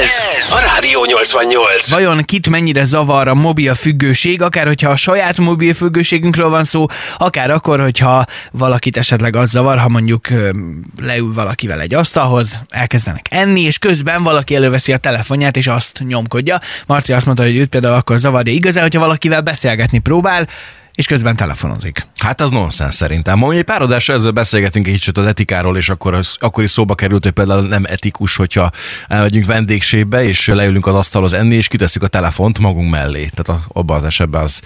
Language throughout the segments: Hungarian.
Ez a Rádió 88. Vajon kit mennyire zavar a mobil függőség, akár hogyha a saját mobil függőségünkről van szó, akár akkor, hogyha valakit esetleg az zavar, ha mondjuk leül valakivel egy asztalhoz, elkezdenek enni, és közben valaki előveszi a telefonját, és azt nyomkodja. Marci azt mondta, hogy őt például akkor zavarja igazán, hogyha valakivel beszélgetni próbál, és közben telefonozik. Hát az nonsens szerintem. Ma egy pár adásra ezzel beszélgetünk egy kicsit az etikáról, és akkor is szóba került, hogy például nem etikus, hogyha elmegyünk vendégségbe, és leülünk az asztalhoz enni, és kitesszük a telefont magunk mellé. Tehát abban az esetben az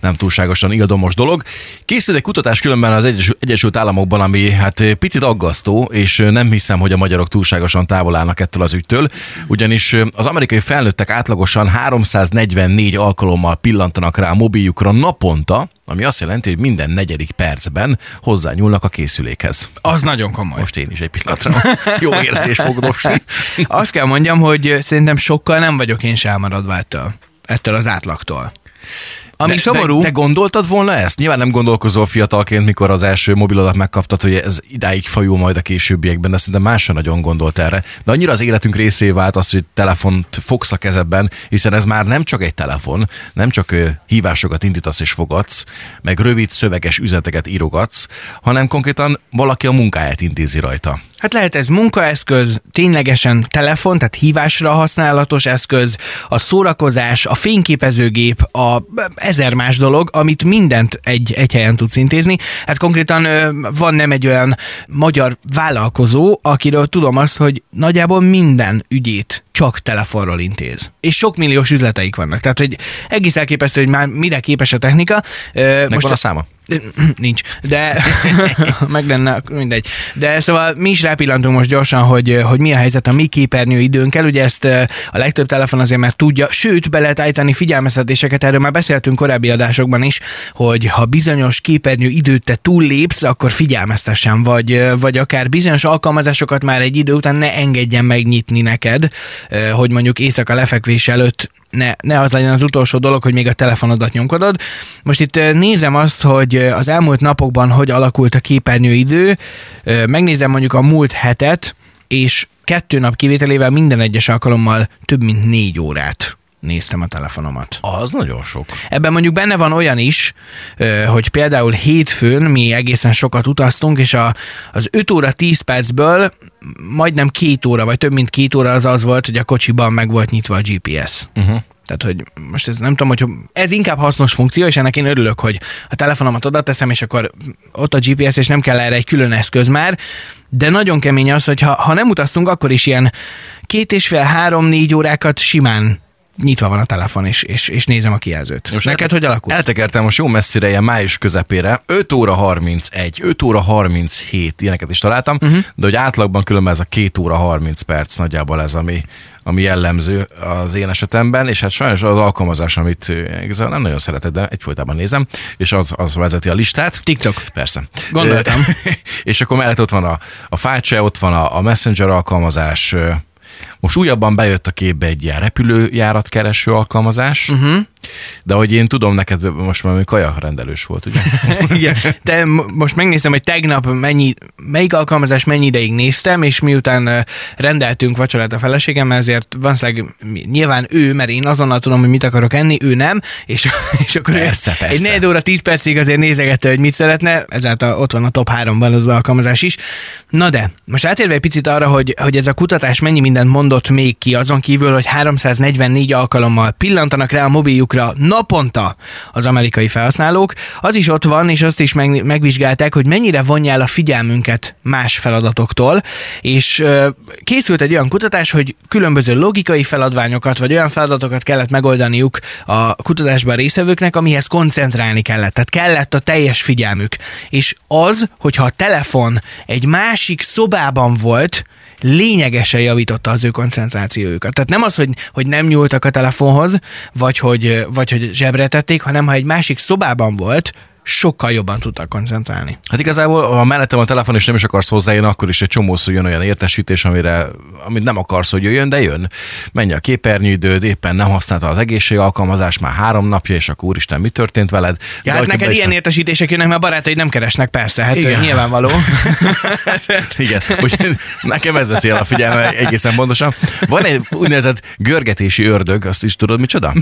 nem túlságosan igadomos dolog. Készült egy kutatás különben az Egyesült Államokban, ami hát picit aggasztó, és nem hiszem, hogy a magyarok túlságosan távol állnak ettől az ügytől, ugyanis az amerikai felnőttek átlagosan 344 alkalommal pillantanak rá a mobiljukra naponta, ami azt jelenti, hogy minden negyedik percben hozzányúlnak a készülékhez. Az nagyon komoly. Most én is egy pillanatra jó érzés fogdosni. Azt kell mondjam, hogy szerintem sokkal nem vagyok én sem elmaradva ettől az átlagtól. Ami szomorú. Te gondoltad volna ezt? Nyilván nem gondolkozol fiatalként, mikor az első mobilodat megkaptad, hogy ez idáig fajul majd a későbbiekben, de szerintem más sem nagyon gondolt erre. De annyira az életünk részévé vált az, hogy telefont fogsz a kezedben, hiszen ez már nem csak egy telefon, nem csak hívásokat indítasz és fogadsz, meg rövid szöveges üzeneteket írogatsz, hanem konkrétan valaki a munkáját intézi rajta. Hát lehet ez munkaeszköz, ténylegesen telefon, tehát hívásra használatos eszköz, a szórakozás, a fényképezőgép, a ezer más dolog, amit mindent egy helyen tudsz intézni. Hát konkrétan van nem egy olyan magyar vállalkozó, akiről tudom azt, hogy nagyjából minden ügyét csak telefonról intéz. És sok milliós üzleteik vannak. Tehát, hogy egész elképesztő, hogy már mire képes a technika. Most van a száma? Nincs. De meg lenne, mindegy. De szóval mi is rápillantunk most gyorsan, hogy mi a helyzet a mi képernyő időnkkel. Ugye ezt a legtöbb telefon azért már tudja, sőt, be lehet állítani figyelmeztetéseket. Erről már beszéltünk korábbi adásokban is, hogy ha bizonyos képernyő időt te túllépsz, akkor figyelmeztessen, vagy akár bizonyos alkalmazásokat már egy idő után ne engedjen megnyitni neked, hogy mondjuk éjszaka lefekvés előtt ne az legyen az utolsó dolog, hogy még a telefonodat nyomkodod. Most itt nézem azt, hogy az elmúlt napokban hogy alakult a képernyőidő, megnézem mondjuk a múlt hetet, és 2 nap kivételével minden egyes alkalommal több mint 4 órát néztem a telefonomat. Az nagyon sok. Ebben mondjuk benne van olyan is, hogy például hétfőn mi egészen sokat utaztunk, és az 5 óra 10 percből majdnem 2 óra, vagy több mint 2 óra az volt, hogy a kocsiban meg volt nyitva a GPS. Tehát, hogy most ez nem tudom, hogy ez inkább hasznos funkció, és ennek én örülök, hogy a telefonomat oda teszem, és akkor ott a GPS, és nem kell erre egy külön eszköz már, de nagyon kemény az, hogy ha nem utaztunk, akkor is ilyen 2,5, 3, 4 órákat simán nyitva van a telefon, és nézem a kijelzőt. Most neked hogy alakult? Eltekertem most jó messzire, ilyen május közepére. 5 óra 31, 5 óra 37, ilyeneket is találtam, de hogy átlagban különben ez a 2 óra 30 perc nagyjából ez, ami jellemző az én esetemben, és hát sajnos az alkalmazás, amit igazából nem nagyon szeretek, de egyfolytában nézem, és az vezeti a listát. TikTok. Persze. Gondoltam. És akkor mellett ott van a fájcse, ott van a Messenger alkalmazás. Most újabban bejött a képbe egy ilyen repülőjáratkereső alkalmazás, de hogy én tudom, neked most már kajakrendelős volt, ugye? Igen. De most megnézem, hogy tegnap melyik alkalmazás mennyi ideig néztem, és miután rendeltünk vacsorát a feleségemmel, ezért valószínűleg nyilván ő, mert én azonnal tudom, hogy mit akarok enni, ő nem, és akkor persze. Egy 4 óra 10 percig azért nézegette, hogy mit szeretne, ezáltal ott van a top 3-ban az alkalmazás is. Na de, most átérve egy picit arra, hogy ez a kutatás mennyi mindent mondott még ki, azon kívül, hogy 344 alkalommal pillantanak rá a mobiljukra naponta az amerikai felhasználók. Az is ott van, és azt is megvizsgálták, hogy mennyire vonjál a figyelmünket más feladatoktól, és készült egy olyan kutatás, hogy különböző logikai feladványokat, vagy olyan feladatokat kellett megoldaniuk a kutatásban résztvevőknek, amihez koncentrálni kellett. Tehát kellett a teljes figyelmük. És az, hogyha a telefon egy másik szobában volt, lényegesen javította az ő koncentrációjukat. Tehát nem az, hogy nem nyúltak a telefonhoz, vagy hogy zsebre tették, hanem ha egy másik szobában volt, sokkal jobban tudtak koncentrálni. Hát igazából, ha mellettem a telefon és nem is akarsz hozzájönni, akkor is egy csomószor jön olyan értesítés, amit nem akarsz, hogy jöjjön, de jön. Menj a képernyőidőd, éppen nem használta az egészségügyi alkalmazást már 3 napja, és akkor úristen, mi történt veled? Ja, hát neked ilyen értesítések jönnek, mert barátaid nem keresnek, persze, hát igen. Nyilvánvaló. Igen, úgyhogy nekem ez veszi el a figyelme egészen pontosan. Van egy úgynevezett görgetési ördög, azt is tudod, micsoda?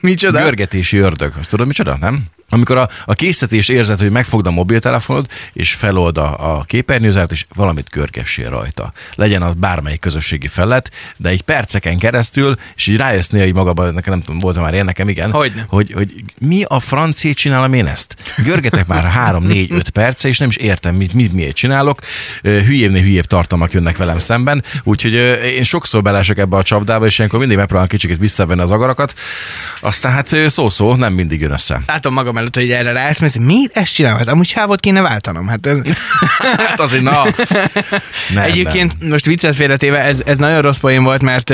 Micsoda? Görgetési ördög, azt tudod, micsoda, nem? Amikor a késztetés érzed, hogy megfogd a mobiltelefonod, és felold a képernyőzárat, és valamit görgessél rajta. Legyen az bármelyik közösségi felület, de így perceken keresztül, és így rájössz néha így magabban, nekem nem tudom, volt már ilyen, nekem igen, hogy mi a francét csinálom én ezt? Görgetek már 3-4-5 perce, és nem is értem, miért csinálok. Hülyébbnél hülyébb tartalmak jönnek velem szemben, úgyhogy én sokszor belesek ebbe a csapdába, és ilyenkor mindig megpróbálom kicsit visszavenni az agarakat, aztán hát szó nem mindig jön össze. Látom magam előtt, hogy erre ráállsz, mert miért ezt csinálom? Hát amúgy sávot kéne váltanom. Hát, ez... hát azért, na. Nem, egyébként nem. Most viccet félretéve ez nagyon rossz poén volt, mert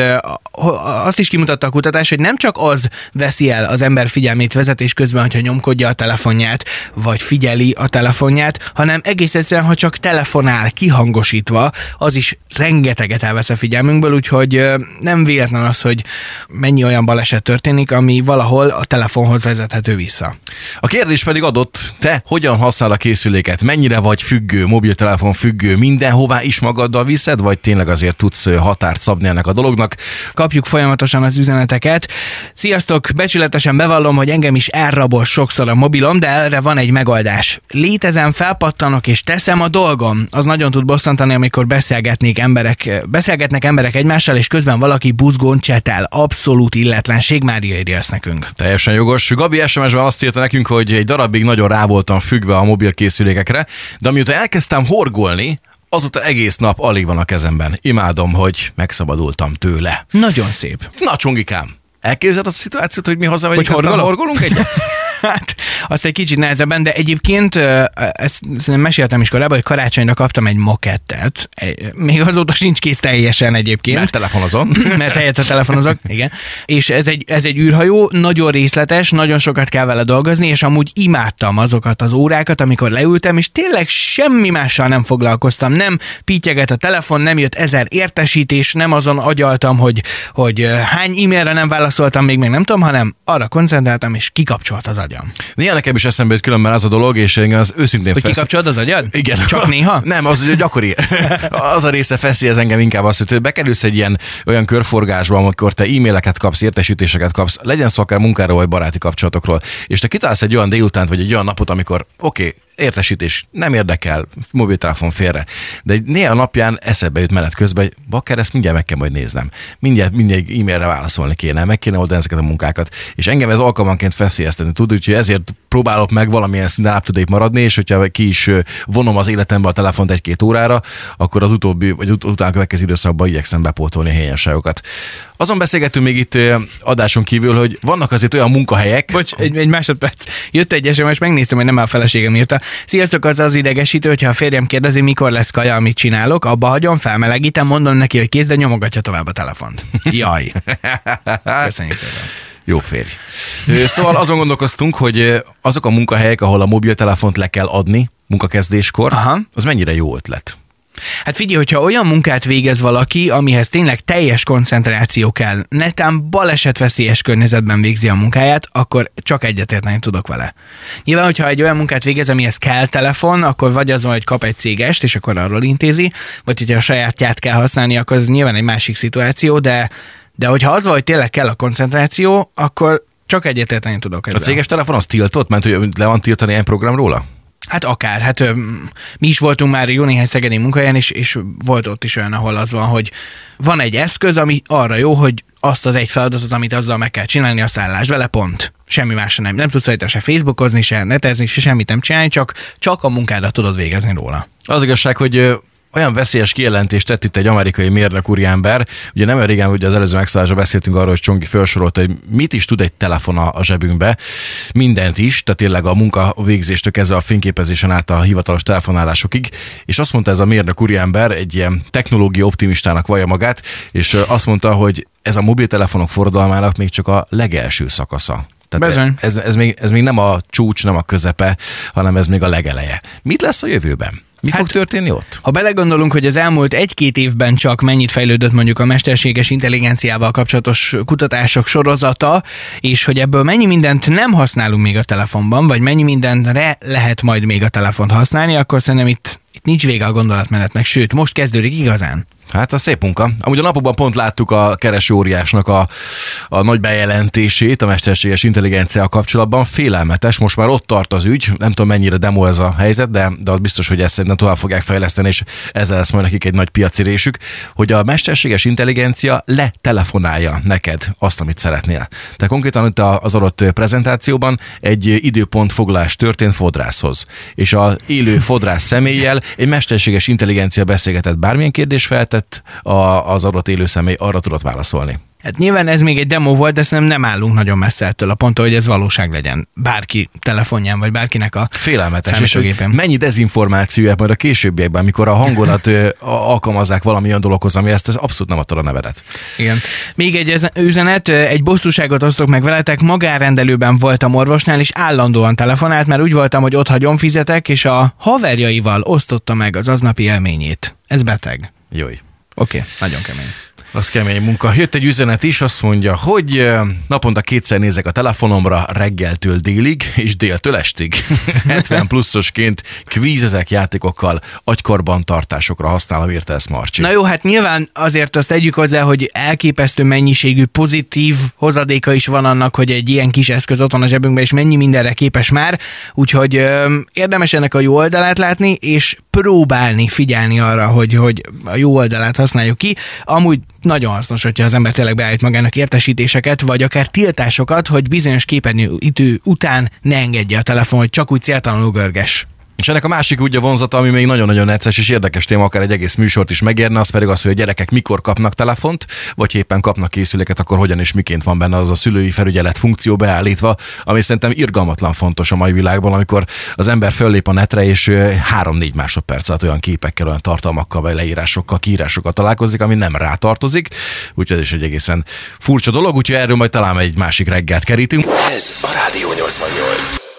azt is kimutatta a kutatás, hogy nem csak az veszi el az ember figyelmét vezetés közben, hogyha nyomkodja a telefonját, vagy figyeli a telefonját, hanem egész egyszerűen, ha csak telefonál kihangosítva, az is rengeteget elvesz a figyelmünkből, úgyhogy nem véletlen az, hogy mennyi olyan baleset történik, ami valahol a telefonhoz vezethető vissza. A kérdés pedig adott, te hogyan használ a készüléket? Mennyire vagy függő, mobiltelefon függő, mindenhová is magaddal viszed, vagy tényleg azért tudsz határt szabni ennek a dolognak? Kapjuk folyamatosan az üzeneteket. Sziasztok, becsületesen bevallom, hogy engem is elrabol sokszor a mobilom, de erre van egy megoldás. Létezem, felpattanok és teszem a dolgom. Az nagyon tud bosszantani, amikor beszélgetnek emberek egymással, és közben valaki buzgón csetel. Abszolút illetlenség, Mária írja ezt nekünk. Teljesen jogos. Gabi SMS-ben azt írta nekünk, hogy egy darabig nagyon rá voltam függve a mobilkészülékekre, de amióta elkezdtem horgolni, azóta egész nap alig van a kezemben. Imádom, hogy megszabadultam tőle. Nagyon szép. Na, csongikám, elképzeled a szituációt, hogy mi haza vagyunk, hogy horgolunk egyet? Hát, azt egy kicsit nehezebben, de egyébként ezt nem meséltem is korábban, hogy karácsonyra kaptam egy mokettet. Még azóta sincs kész teljesen egyébként. Mert telefonozom. Mert helyette telefonozok, igen. És ez egy űrhajó, nagyon részletes, nagyon sokat kell vele dolgozni, és amúgy imádtam azokat az órákat, amikor leültem, és tényleg semmi mással nem foglalkoztam. Nem pityegett a telefon, nem jött 1000 értesítés, nem azon agyaltam, hogy hány e-mailre nem válaszoltam, még nem tudom, hanem arra koncentráltam, és kikapcsolt az agy. Néha nekem is eszembe jut különben az a dolog, és engem az őszintén hogy kikapcsolod az agyad? Igen. Csak néha? Nem, az ugye gyakori. Az a része feszi, ez engem inkább azt, hogy bekerülsz egy ilyen olyan körforgásba, amikor te e-maileket kapsz, értesítéseket kapsz, legyen szó akár munkáról, vagy baráti kapcsolatokról, és te kitálsz egy olyan délutánt, vagy egy olyan napot, amikor értesítés, nem érdekel, mobiltelefon félre. De néha napján eszedbe jut menet közben, hogy bakker, ezt mindjárt meg kell majd néznem. Mindjárt e-mailre válaszolni kéne, meg kéne oldani ezeket a munkákat. És engem ez alkalmanként feszélyeztetni tud, úgyhogy ezért próbálok meg valamilyen szinten up-to-date maradni, és hogyha ki is vonom az életembe a telefont 1-2 órára, akkor az utána következő időszakban igyekszem bepótolni a hiányosságokat. Azon beszélgetünk még itt adáson kívül, hogy vannak azért olyan munkahelyek. Bocs, egy másodperc. Jött egy SMS, megnéztem, hogy nem a feleségem írta. Sziasztok, az idegesítő, hogyha a férjem kérdezi, mikor lesz kaja, amit csinálok, abba hagyom, felmelegítem, mondom neki, hogy kész, de nyomogatja tovább a telefont. Jaj. Köszönjük szépen. Jó férj. Szóval azon gondolkoztunk, hogy azok a munkahelyek, ahol a mobiltelefont le kell adni munkakezdéskor, aha, az mennyire jó ötlet? Hát figyelj, hogyha olyan munkát végez valaki, amihez tényleg teljes koncentráció kell, netán balesetveszélyes környezetben végzi a munkáját, akkor csak egyetérteni tudok vele. Nyilván, hogyha egy olyan munkát végez, amihez kell telefon, akkor vagy az van, hogy kap egy cégest, és akkor arról intézi, vagy hogyha a sajátját kell használni, akkor az nyilván egy másik szituáció, de hogyha az van, hogy tényleg kell a koncentráció, akkor csak egyetérteni tudok ezzel. A céges telefon az tiltott? Mert hogy le van tiltani egy program róla? Hát akár, mi is voltunk már jó néhány szegedi munkahelyen, és volt ott is olyan, ahol az van, hogy van egy eszköz, ami arra jó, hogy azt az egy feladatot, amit azzal meg kell csinálni, a szállás vele, pont. Semmi másra nem. Nem tudsz rajta se facebookozni, se netezni, se semmit nem csinálni, csak a munkádat tudod végezni róla. Az igazság, hogy olyan veszélyes kijelentést tett itt egy amerikai mérnök úriember. Ugye nem olyan régen, ugye az előző megszállásra beszéltünk arról, hogy Csongi felsorolta, hogy mit is tud egy telefon a zsebünkbe. Mindent is, tehát tényleg a munkavégzéstől kezdve a fényképezésen át a hivatalos telefonálásokig. És azt mondta ez a mérnök úriember, egy ilyen technológia optimistának vallja magát, és azt mondta, hogy ez a mobiltelefonok forradalmának még csak a legelső szakasza. Tehát ez még nem a csúcs, nem a közepe, hanem ez még a legeleje. Mit lesz a jövőben? Mi fog történni ott? Ha belegondolunk, hogy az elmúlt 1-2 évben csak mennyit fejlődött mondjuk a mesterséges intelligenciával kapcsolatos kutatások sorozata, és hogy ebből mennyi mindent nem használunk még a telefonban, vagy mennyi mindenre lehet majd még a telefont használni, akkor szerintem itt nincs vége a gondolatmenetnek, sőt, most kezdődik igazán. Hát a szép munka. Amúgy a napokban pont láttuk a kereső óriásnak a nagy bejelentését a mesterséges intelligencia kapcsolatban. Félelmetes, most már ott tart az ügy, nem tudom mennyire demo ez a helyzet, de az biztos, hogy ezt szerintem tovább fogják fejleszteni, és ezzel lesz majd nekik egy nagy piacirésük, hogy a mesterséges intelligencia letelefonálja neked azt, amit szeretnél. Tehát konkrétan itt az adott prezentációban egy időpontfoglalás történt fodrászhoz, és az élő fodrász személlyel egy mesterséges intelligencia beszélgetett, bármilyen kérdés feltett, az adott élő személy arra tudott válaszolni. Hát nyilván ez még egy demo volt, de szerintem nem állunk nagyon messze ettől a ponttól, hogy ez valóság legyen. Bárki telefonján, vagy bárkinek a számítógépén. Mennyi dezinformáció ebben a későbbiekben, amikor a hangodat alkalmazzák valami olyan dologhoz, ami ezt abszolút nem adta a nevedet. Igen. Még egy üzenet, egy bosszúságot osztok meg veletek, magánrendelőben voltam orvosnál, és állandóan telefonált, mert úgy voltam, hogy ott hagyom, fizetek, és a haverjaival osztotta meg az aznapi élményét. Ez beteg. Jój. Oké, nagyon kemény. Az kemény munka. Jött egy üzenet is, azt mondja, hogy naponta kétszer nézek a telefonomra reggeltől délig, és déltől estig. 70 pluszosként kvízezek, játékokkal, agykarban tartásokra használom, érte ezt Marcsi. Na jó, hát nyilván azért azt tegyük hozzá, hogy elképesztő mennyiségű pozitív hozadéka is van annak, hogy egy ilyen kis eszköz ott van a zsebünkben, és mennyi mindenre képes már, úgyhogy érdemes ennek a jó oldalát látni, és próbálni figyelni arra, hogy a jó oldalát használjuk ki. Amúgy nagyon hasznos, hogyha az ember tényleg beállít magának értesítéseket, vagy akár tiltásokat, hogy bizonyos képernyőidő után ne engedje a telefon, hogy csak úgy céltalanul görges. És ennek a másik úgy a vonzata, ami még nagyon-nagyon necces és érdekes téma, akár egy egész műsort is megérne, az pedig az, hogy a gyerekek mikor kapnak telefont, vagy éppen kapnak készüléket, akkor hogyan és miként van benne az a szülői felügyelet funkció beállítva, ami szerintem irgalmatlan fontos a mai világban, amikor az ember föllép a netre, és 3-4 másodperc alatt olyan képekkel, olyan tartalmakkal, vagy leírásokkal, kiírásokkal találkozik, ami nem rátartozik. Úgyhogy ez is egy egészen furcsa dolog, úgyhogy erről majd talán egy másik reggelt kerítünk. Ez a Rádió 88.